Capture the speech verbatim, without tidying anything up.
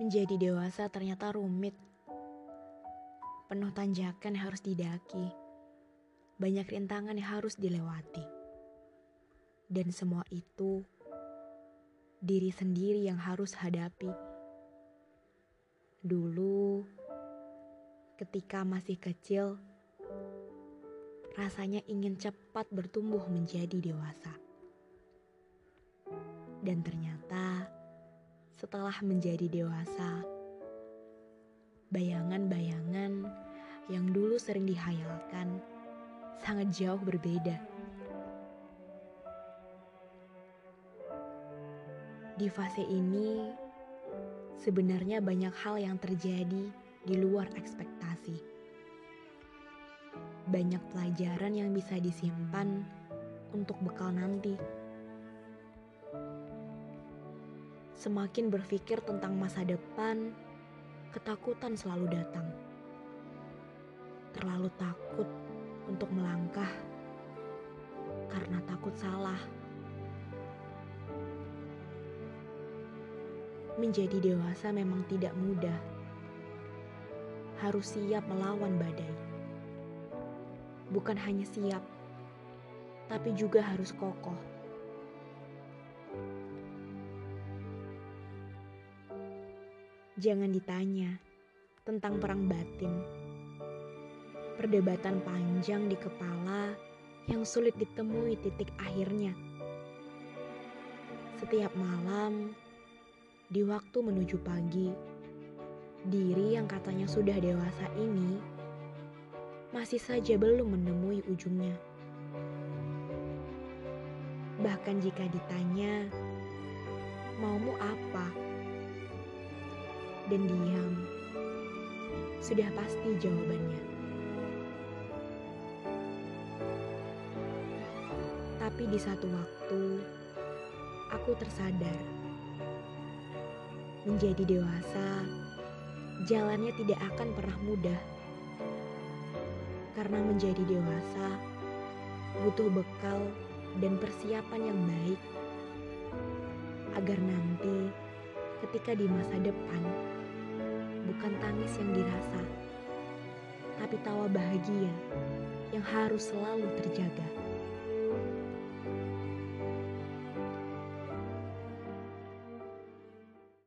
Menjadi dewasa ternyata rumit. Penuh tanjakan yang harus didaki. Banyak rintangan yang harus dilewati. Dan semua itu diri sendiri yang harus hadapi. Dulu ketika masih kecil, rasanya ingin cepat bertumbuh menjadi dewasa. Dan ternyata setelah menjadi dewasa, bayangan-bayangan yang dulu sering dihayalkan sangat jauh berbeda. Di fase ini, sebenarnya banyak hal yang terjadi di luar ekspektasi. Banyak pelajaran yang bisa disimpan untuk bekal nanti. Semakin berpikir tentang masa depan, ketakutan selalu datang. Terlalu takut untuk melangkah karena takut salah. Menjadi dewasa memang tidak mudah. Harus siap melawan badai. Bukan hanya siap, tapi juga harus kokoh. Jangan ditanya tentang perang batin. Perdebatan panjang di kepala yang sulit ditemui titik akhirnya. Setiap malam, di waktu menuju pagi, diri yang katanya sudah dewasa ini masih saja belum menemui ujungnya. Bahkan jika ditanya, maumu apa? Dan diam, sudah pasti jawabannya. Tapi di satu waktu, aku tersadar. Menjadi dewasa, jalannya tidak akan pernah mudah. Karena menjadi dewasa, butuh bekal dan persiapan yang baik. Agar nanti, ketika di masa depan, bukan tangis yang dirasa, tapi tawa bahagia yang harus selalu terjaga.